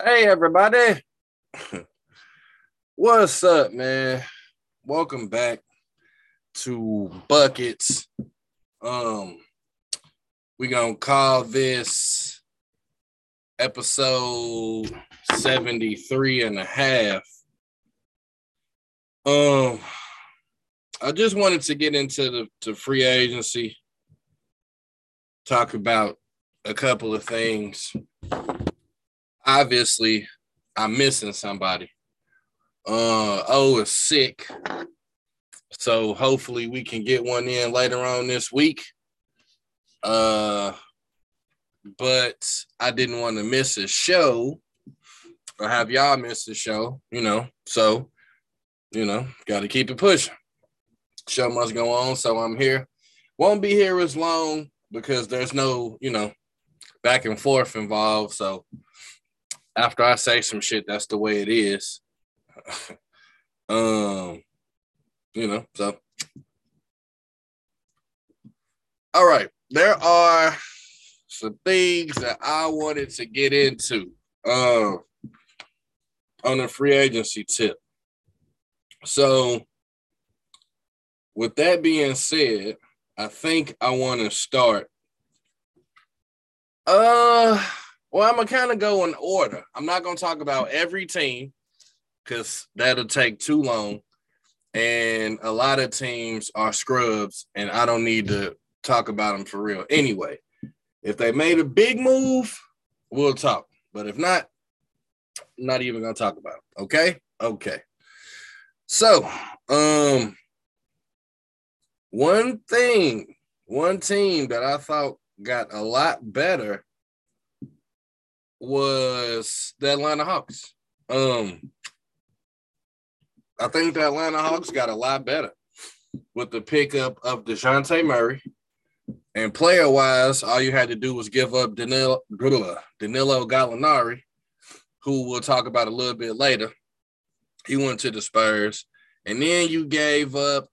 Hey, everybody. What's up, man? Welcome back to Buckets. We're going to call this episode 73.5. I just wanted to get into the free agency, talk about a couple of things. Obviously, I'm missing somebody. O is sick, so hopefully we can get one in later on this week. But I didn't want to miss a show or have y'all miss a show, so, got to keep it pushing. Show must go on, so I'm here. Won't be here as long because there's no, back and forth involved. So after I say some shit, that's the way it is. So. All right. There are some things that I wanted to get into on a free agency tip. So, with that being said, I think I want to start. I'm going to kind of go in order. I'm not going to talk about every team because that'll take too long. And a lot of teams are scrubs, and I don't need to talk about them for real. Anyway, if they made a big move, we'll talk. But if not, I'm not even going to talk about it. Okay. So, one team that I thought got a lot better was the Atlanta Hawks. I think the Atlanta Hawks got a lot better with the pickup of DeJounte Murray. And player-wise, all you had to do was give up Danilo Gallinari, who we'll talk about a little bit later. He went to the Spurs. And then you gave up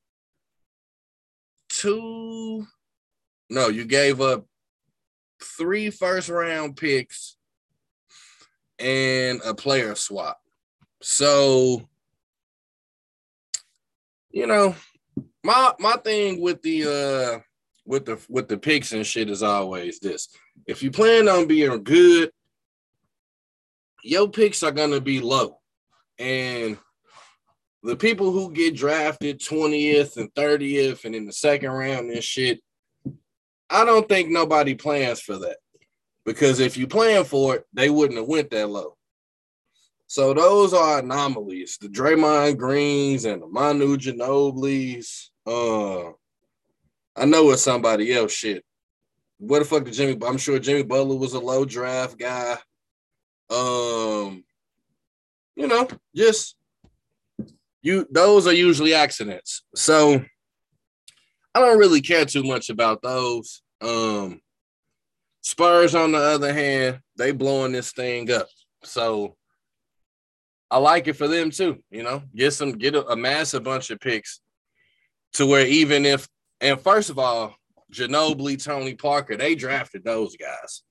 three first-round picks and a player swap. So, my thing with the picks and shit is always this. If you plan on being good, your picks are going to be low. And the people who get drafted 20th and 30th and in the second round and shit, I don't think nobody plans for that. Because if you plan for it, they wouldn't have went that low. So those are anomalies. The Draymond Greens and the Manu Ginobilis. I know it's somebody else shit. What the fuck did I'm sure Jimmy Butler was a low draft guy. Those are usually accidents. So I don't really care too much about those. Spurs, on the other hand, they blowing this thing up. So I like it for them too, amass a bunch of picks to where first of all, Ginobili, Tony Parker, they drafted those guys.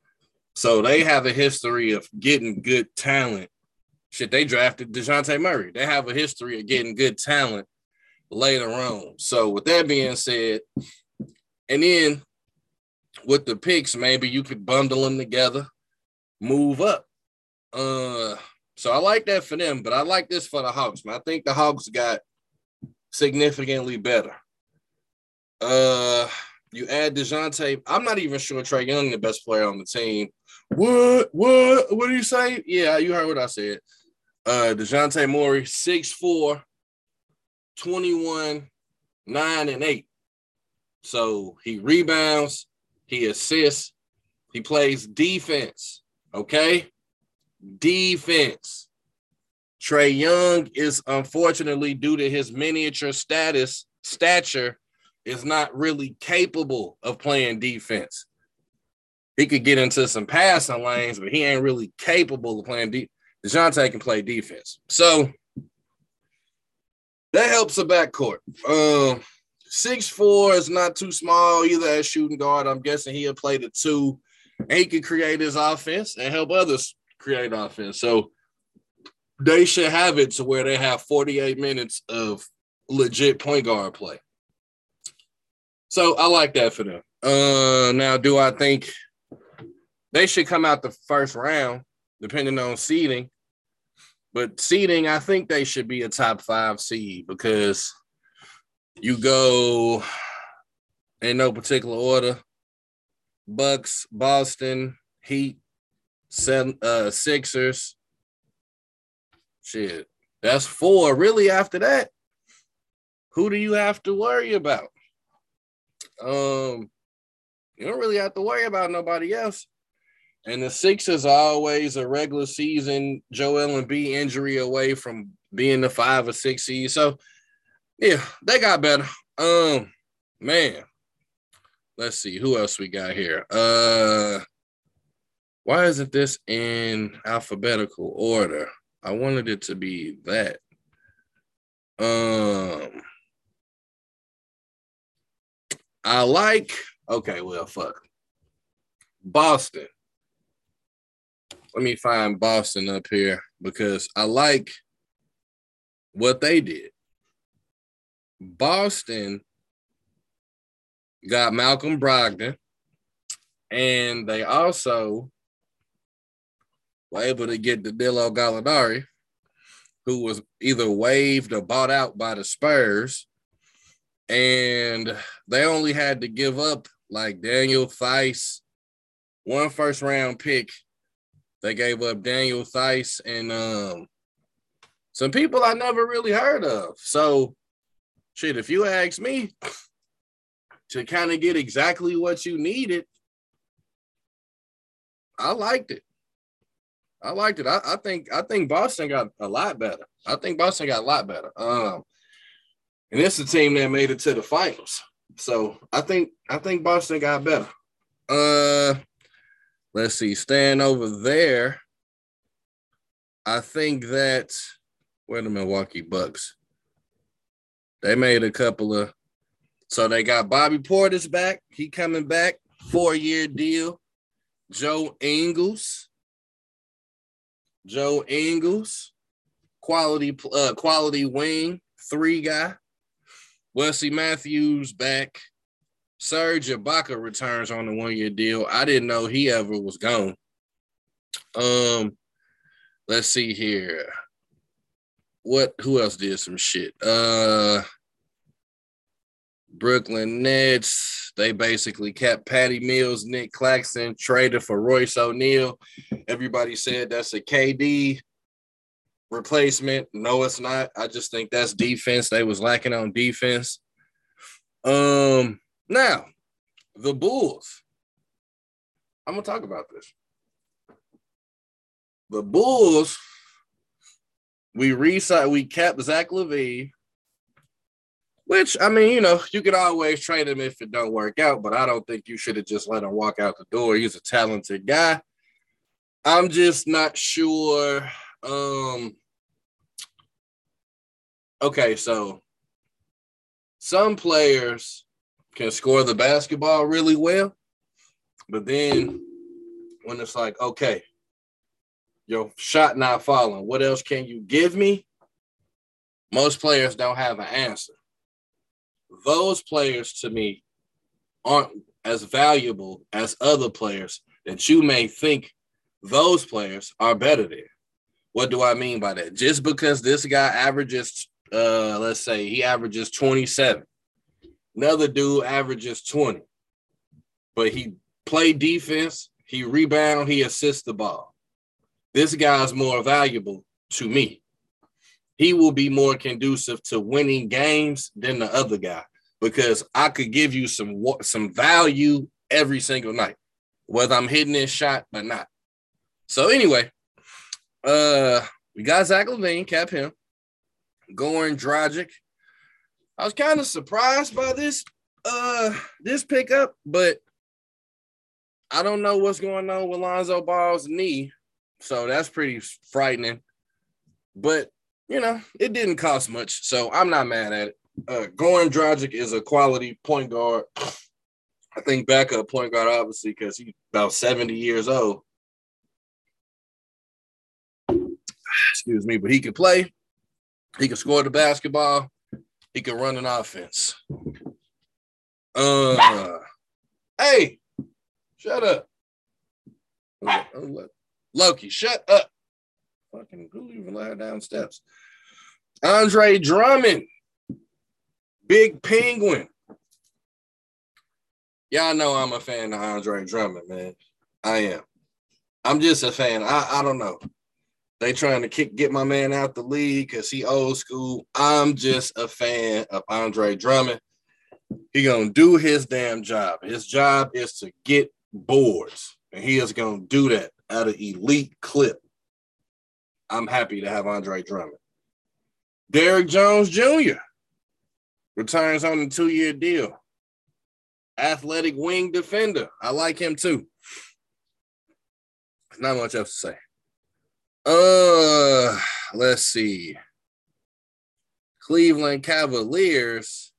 So they have a history of getting good talent. Shit, they drafted DeJounte Murray. They have a history of getting good talent later on. So with that being said, and then with the picks, maybe you could bundle them together, move up. So I like that for them, but I like this for the Hawks. Man, I think the Hawks got significantly better. You add DeJounte. I'm not even sure Trae Young, the best player on the team. What do you say? Yeah, you heard what I said. DeJounte Murray, 6'4", 21, 9, and 8. So he rebounds, he assists, he plays defense, okay? Defense. Trae Young is, unfortunately, due to his miniature stature, is not really capable of playing defense. He could get into some passing lanes, but he ain't really capable of playing defense. DeJounte can play defense. So that helps the backcourt. 6'4" is not too small either as shooting guard. I'm guessing he'll play the two. And he can create his offense and help others create offense. So they should have it to where they have 48 minutes of legit point guard play. So I like that for them. Now, do I think they should come out the first round, depending on seeding? But seeding, I think they should be a top 5 seed because you go in no particular order. Bucks, Boston, Heat, Sixers. Shit, that's 4. Really, after that, who do you have to worry about? You don't really have to worry about nobody else. And the Sixers are always a regular season Joel Embiid injury away from being the 5 or 6 seed. So, yeah, they got better. Man, let's see who else we got here. Why isn't this in alphabetical order? I wanted it to be that. Boston. Let me find Boston up here because I like what they did. Boston got Malcolm Brogdon, and they also were able to get Danilo Gallinari, who was either waived or bought out by the Spurs, and they only had to give up, like, Daniel Theis, 1 first-round pick. They gave up Daniel Theis and some people I never really heard of. So, shit, if you ask me to kind of get exactly what you needed, I liked it. I think Boston got a lot better. And it's a team that made it to the finals. So I think Boston got better. Let's see, staying over there, I think that where the Milwaukee Bucks, they made a couple of – so they got Bobby Portis back. He coming back, 4-year deal. Joe Ingles, quality wing, 3 guy. Wesley Matthews back. Serge Ibaka returns on the 1-year deal. I didn't know he ever was gone. Let's see here. Who else did some shit? Brooklyn Nets. They basically kept Patty Mills, Nick Claxton, traded for Royce O'Neal. Everybody said that's a KD replacement. No, it's not. I just think that's defense. They was lacking on defense. Now, the Bulls, I'm going to talk about this. The Bulls, we kept Zach LaVine, which, I mean, you know, you could always trade him if it don't work out, but I don't think you should have just let him walk out the door. He's a talented guy. I'm just not sure. Okay, so some players can score the basketball really well, but then when it's like, okay, your shot not falling, what else can you give me? Most players don't have an answer. Those players, to me, aren't as valuable as other players that you may think those players are better than. What do I mean by that? Just because this guy averages, let's say he averages 27, another dude averages 20, but he play defense, he rebound, he assists the ball. This guy's more valuable to me. He will be more conducive to winning games than the other guy because I could give you some value every single night, whether I'm hitting this shot or not. So anyway, we got Zach LaVine, cap him, Goran Dragic. I was kind of surprised by this pickup, but I don't know what's going on with Lonzo Ball's knee, so that's pretty frightening. But, you know, it didn't cost much, so I'm not mad at it. Goran Dragic is a quality point guard. I think backup point guard, obviously, because he's about 70 years old. excuse me, but he can play. He can score the basketball. He can run an offense. Hey, shut up. Loki, shut up. Fucking who even let her down steps? Andre Drummond, Big Penguin. Y'all know I'm a fan of Andre Drummond, man. I am. I'm just a fan. I don't know. They trying to get my man out the league because he old school. I'm just a fan of Andre Drummond. He going to do his damn job. His job is to get boards, and he is going to do that at an elite clip. I'm happy to have Andre Drummond. Derrick Jones Jr. returns on a 2-year deal. Athletic wing defender. I like him too. Not much else to say. Let's see. Cleveland Cavaliers.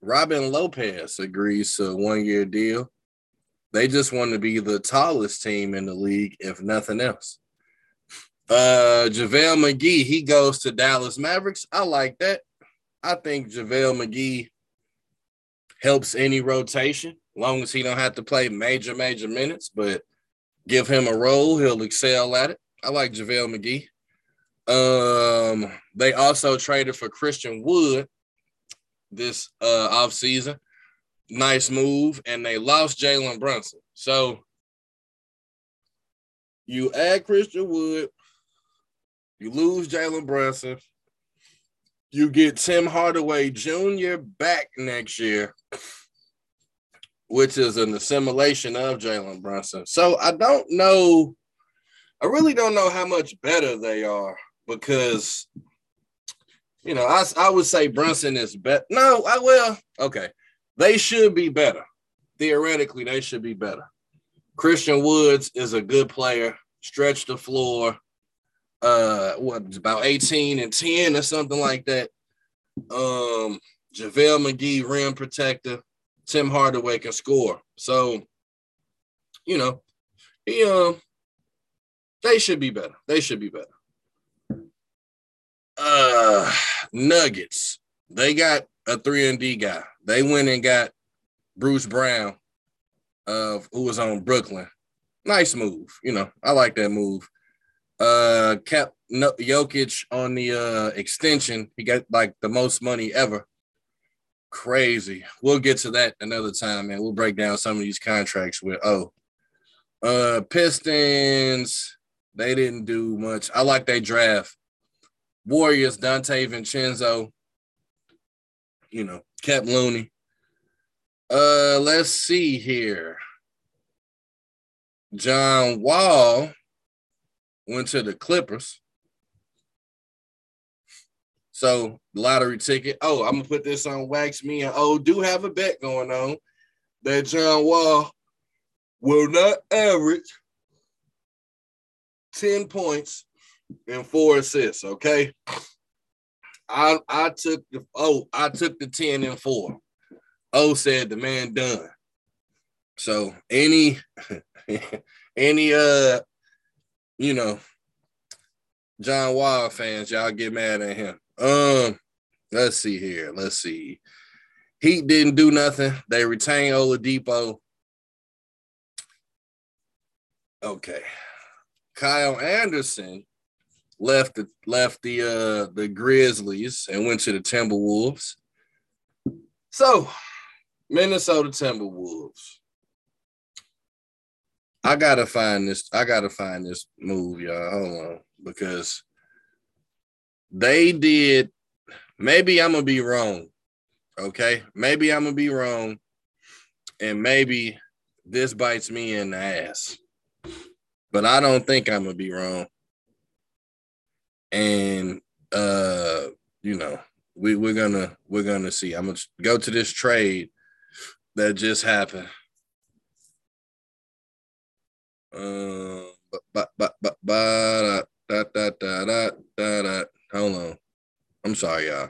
Robin Lopez agrees to a 1-year deal. They just want to be the tallest team in the league, if nothing else. JaVale McGee, he goes to Dallas Mavericks. I like that. I think JaVale McGee helps any rotation, long as he don't have to play major minutes, but give him a role, he'll excel at it. I like JaVale McGee. They also traded for Christian Wood this offseason. Nice move, and they lost Jalen Brunson. So you add Christian Wood, you lose Jalen Brunson, you get Tim Hardaway Jr. back next year, which is an assimilation of Jalen Brunson. So I don't know. I really don't know how much better they are because, you know, I would say Brunson is better. No, I will. Okay. They should be better. Theoretically, they should be better. Christian Woods is a good player, stretched the floor, about 18 and 10 or something like that. JaVale McGee, rim protector. Tim Hardaway can score. So, you know, they should be better. They should be better. Nuggets. They got a 3-and-D guy. They went and got Bruce Brown, who was on Brooklyn. Nice move. You know, I like that move. Kept Jokic on the extension. He got, like, the most money ever. Crazy. We'll get to that another time, man. We'll break down some of these contracts with O. Pistons, they didn't do much. I like their draft. Warriors, Dante Vincenzo, you know, Cat Looney. Let's see here. John Wall went to the Clippers. So, lottery ticket. Oh, I'm going to put this on wax. Me and O do have a bet going on that John Wall will not average 10 points and 4 assists, okay? I took the 10 and 4. O said the man done. So any John Wall fans, y'all get mad at him. Let's see here. Let's see. Heat didn't do nothing. They retained Oladipo. Okay, Kyle Anderson left the Grizzlies and went to the Timberwolves. So, Minnesota Timberwolves. I gotta find this move, y'all. Hold on, because they did. Maybe I'm gonna be wrong. Okay, maybe I'm gonna be wrong, and maybe this bites me in the ass. But I don't think I'm going to be wrong. And, we're going to see. I'm going to go to this trade that just happened. Hold on. I'm sorry, y'all.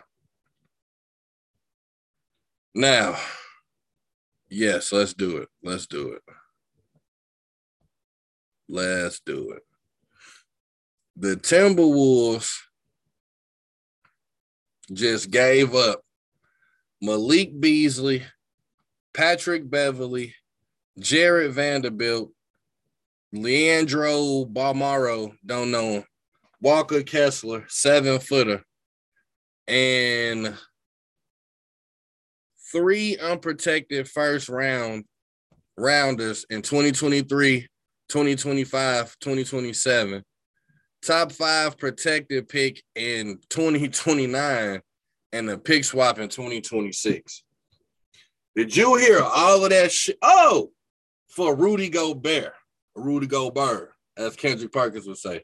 Now, yes, let's do it. the Timberwolves just gave up Malik Beasley, Patrick Beverly, Jared Vanderbilt, Leandro Balmaro, don't know him, Walker Kessler, 7-footer, and 3 unprotected first-rounders in 2023, 2025, 2027. Top 5 protected pick in 2029 and a pick swap in 2026. Did you hear all of that shit? Oh, for Rudy Gobert, as Kendrick Perkins would say.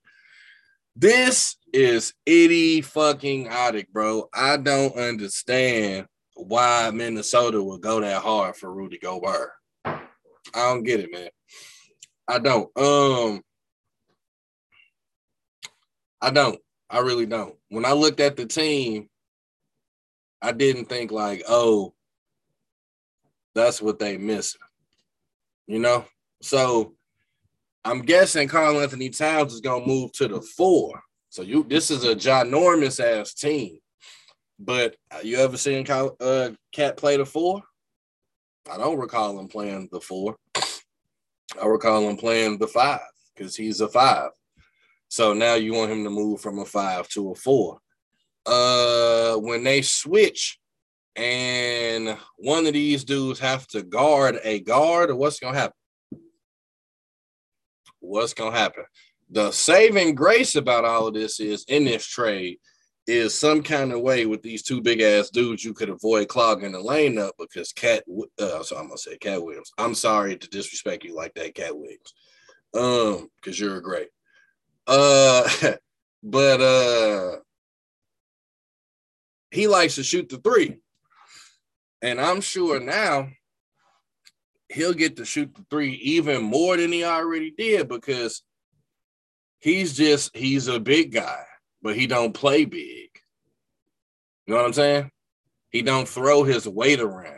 This is itty fucking otic, bro. I don't understand why Minnesota would go that hard for Rudy Gobert. I don't get it, man. I don't. I really don't. When I looked at the team, I didn't think like, oh, that's what they missing, you know? So I'm guessing Karl-Anthony Towns is going to move to the 4. So this is a ginormous-ass team. But you ever seen Cat play the 4? I don't recall him playing the 4. I recall him playing the 5 because he's a 5. So now you want him to move from a 5 to a 4. When they switch and one of these dudes have to guard a guard, what's going to happen? What's going to happen? The saving grace about all of this is in this trade is some kind of way with these 2 big-ass dudes you could avoid clogging the lane up because Cat Williams. I'm sorry to disrespect you like that, Cat Williams, because you're a great. But he likes to shoot the 3. And I'm sure now he'll get to shoot the 3 even more than he already did because he's a big guy, but he don't play big. You know what I'm saying? He don't throw his weight around.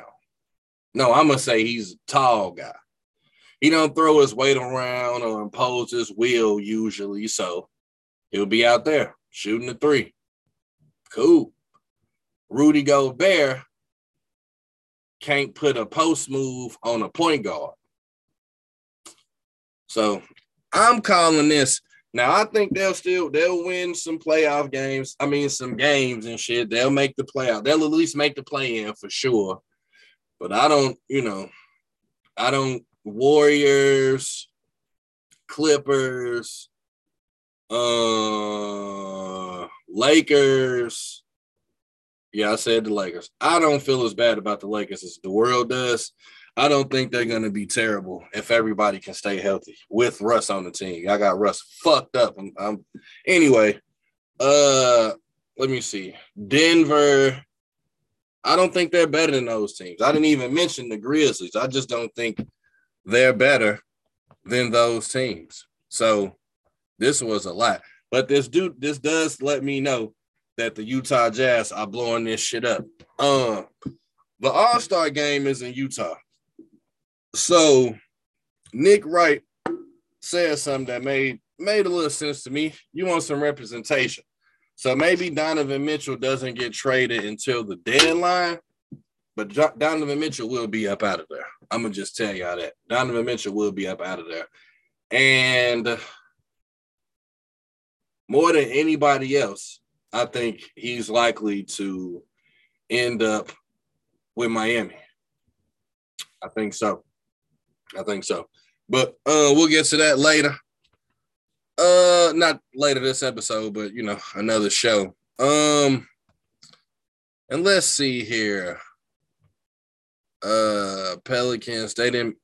No, I'm going to say he's a tall guy. He don't throw his weight around or impose his will usually, so he'll be out there shooting the 3. Cool. Rudy Gobert can't put a post move on a point guard. So I'm calling this. Now, I think they'll win some playoff games. I mean, some games and shit. They'll make the playoff. They'll at least make the play-in for sure. But I don't Warriors, Clippers, Lakers. Yeah, I said the Lakers. I don't feel as bad about the Lakers as the world does. I don't think they're going to be terrible if everybody can stay healthy with Russ on the team. I got Russ fucked up. Anyway, let me see. Denver, I don't think they're better than those teams. I didn't even mention the Grizzlies. I just don't think they're better than those teams. So this was a lot. But this does let me know that the Utah Jazz are blowing this shit up. The All-Star game is in Utah. So Nick Wright said something that made a little sense to me. You want some representation. So maybe Donovan Mitchell doesn't get traded until the deadline, but Donovan Mitchell will be up out of there. I'm going to just tell y'all that. Donovan Mitchell will be up out of there. And more than anybody else, I think he's likely to end up with Miami. I think so. But we'll get to that later. Not later this episode, but, another show. And let's see here. Pelicans, they didn't.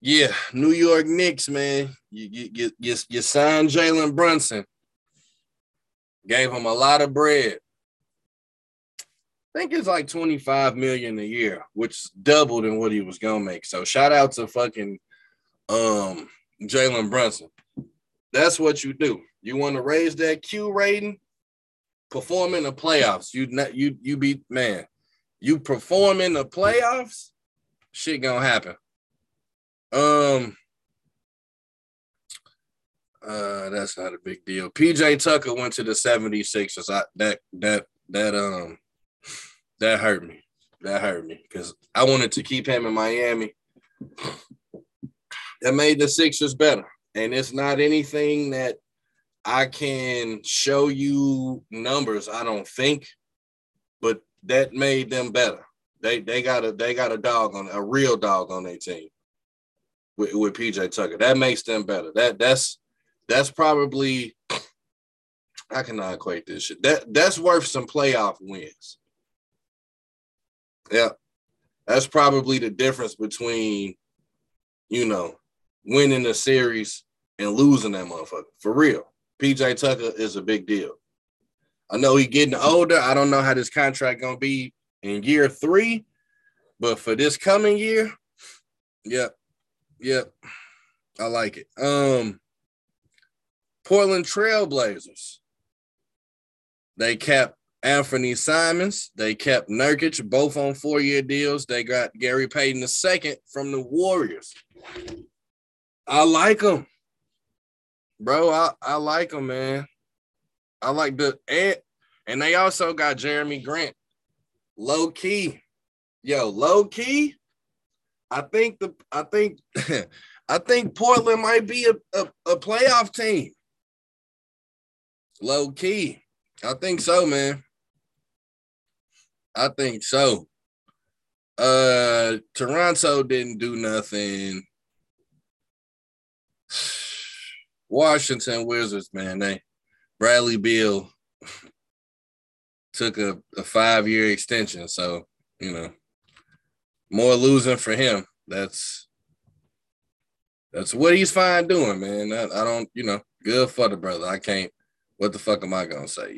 Yeah, New York Knicks, man. You signed Jalen Brunson. Gave him a lot of bread. I think it's like $25 million a year, which is double than what he was going to make. So shout out to fucking Jalen Brunson. That's what you do. You want to raise that Q rating, perform in the playoffs. You perform in the playoffs, shit gonna happen. That's not a big deal. PJ Tucker went to the 76ers. That hurt me. That hurt me because I wanted to keep him in Miami. That made the Sixers better. And it's not anything that I can show you numbers, I don't think, but that made them better. They got a dog on a real dog on their team with PJ Tucker. That makes them better. That's probably, I cannot equate this shit. That's worth some playoff wins. Yeah. That's probably the difference between, winning a series and losing that motherfucker. For real. PJ Tucker is a big deal. I know he's getting older. I don't know how this contract going to be in year 3, but for this coming year, yep. I like it. Portland Trailblazers. They kept Anthony Simons. They kept Nurkic, both on 4-year deals. They got Gary Payton II from the Warriors. I like them. Bro, I like them, man. I like and they also got Jeremy Grant. Low key. I think Portland might be a playoff team. Low key. I think so, man. I think so. Toronto didn't do nothing. Washington Wizards, man. Bradley Beal took a 5-year extension, so, more losing for him. That's what he's fine doing, man. I don't, good for the brother. I can't. What the fuck am I going to say,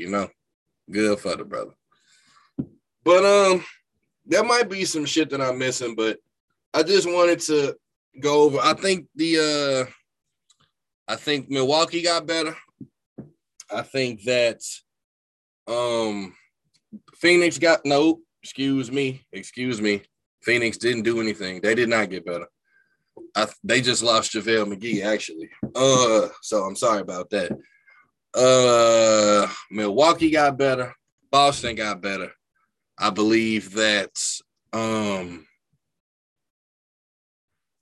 Good for the brother. But there might be some shit that I'm missing, but I just wanted to go over. I think Milwaukee got better. I think that Phoenix got – no, excuse me. Phoenix didn't do anything. They did not get better. They just lost JaVale McGee, actually. So I'm sorry about that. Milwaukee got better. Boston got better. I believe that the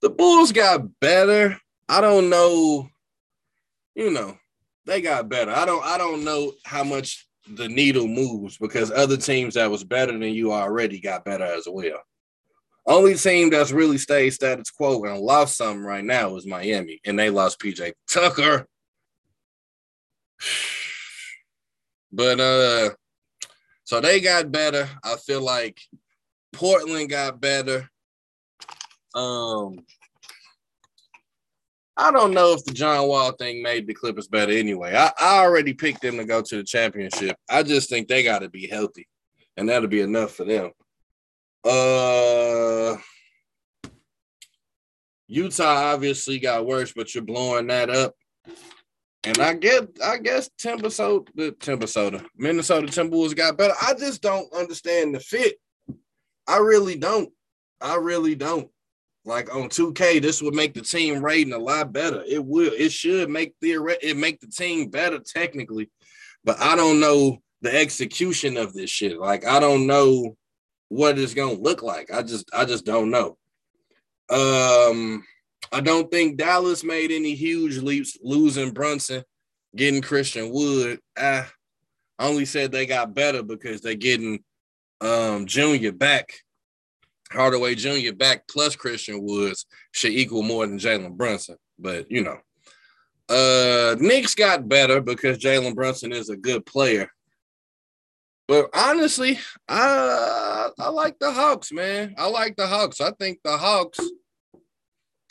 Bulls got better. I don't know. They got better. I don't know how much the needle moves because other teams that was better than you already got better as well. Only team that's really stayed status quo and lost something right now is Miami, and they lost PJ Tucker. But so they got better. I feel like Portland got better. I don't know if the John Wall thing made the Clippers better anyway. I already picked them to go to the championship. I just think they got to be healthy, and that'll be enough for them. Utah obviously got worse, but you're blowing that up. And I guess Minnesota Timberwolves got better. I just don't understand the fit. I really don't. Like on 2K, this would make the team rating a lot better. It will. It should make the team better technically, but I don't know the execution of this shit. Like I don't know what it's gonna look like. I just don't know. I don't think Dallas made any huge leaps, losing Brunson, getting Christian Wood. I only said they got better because they're getting Hardaway Jr. back plus Christian Woods should equal more than Jalen Brunson. But, Knicks got better because Jalen Brunson is a good player. But honestly, I like the Hawks, man. I like the Hawks. I think the Hawks,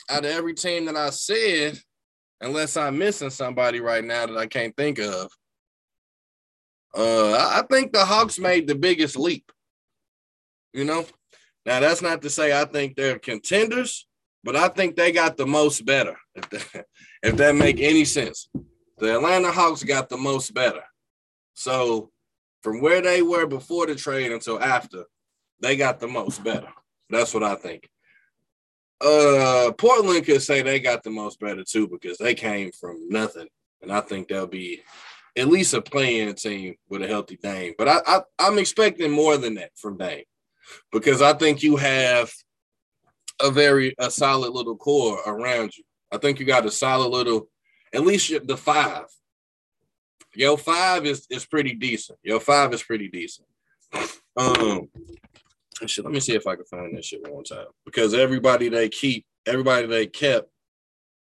out of every team that I said, unless I'm missing somebody right now that I can't think of, I think the Hawks made the biggest leap. Now that's not to say I think they're contenders, but I think they got the most better. If that make any sense, the Atlanta Hawks got the most better. So from where they were before the trade until after, they got the most better. That's what I think. Portland could say they got the most better too because they came from nothing And I think they'll be at least a play-in team with a healthy Dame. But I'm expecting more than that from Dame, because I think you have a solid little core around you. I think you got a solid little, at least the five. Your five is pretty decent. Shit, let me see if I can find that shit one time. Because everybody they kept,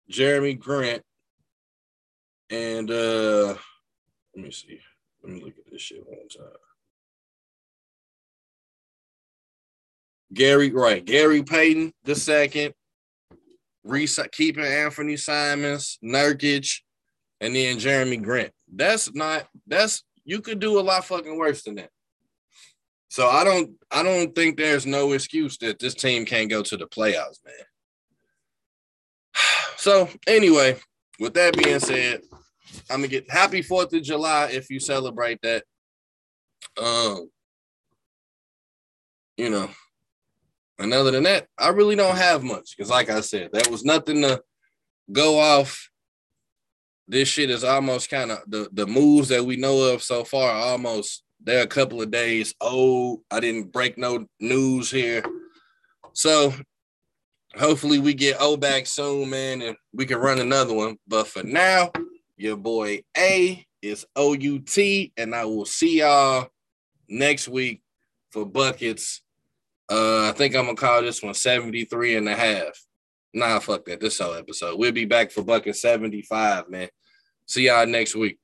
Jeremy Grant, and let me see. Let me look at this shit one time. Gary Payton the second, keeping Anthony Simons, Nurkic, and then Jeremy Grant. You could do a lot fucking worse than that. So I don't think there's no excuse that this team can't go to the playoffs, man. So anyway, with that being said, I'm gonna get happy 4th of July if you celebrate that. You know. And other than that, I really don't have much because, like I said, there was nothing to go off. This shit is almost kind of the moves that we know of so far. They're a couple of days old. I didn't break no news here. So hopefully we get O back soon, man, and we can run another one. But for now, your boy A is OUT, and I will see y'all next week for Buckets. I think I'm going to call this one 73.5. Nah, fuck that. This whole episode. We'll be back for Bucket 75, man. See y'all next week.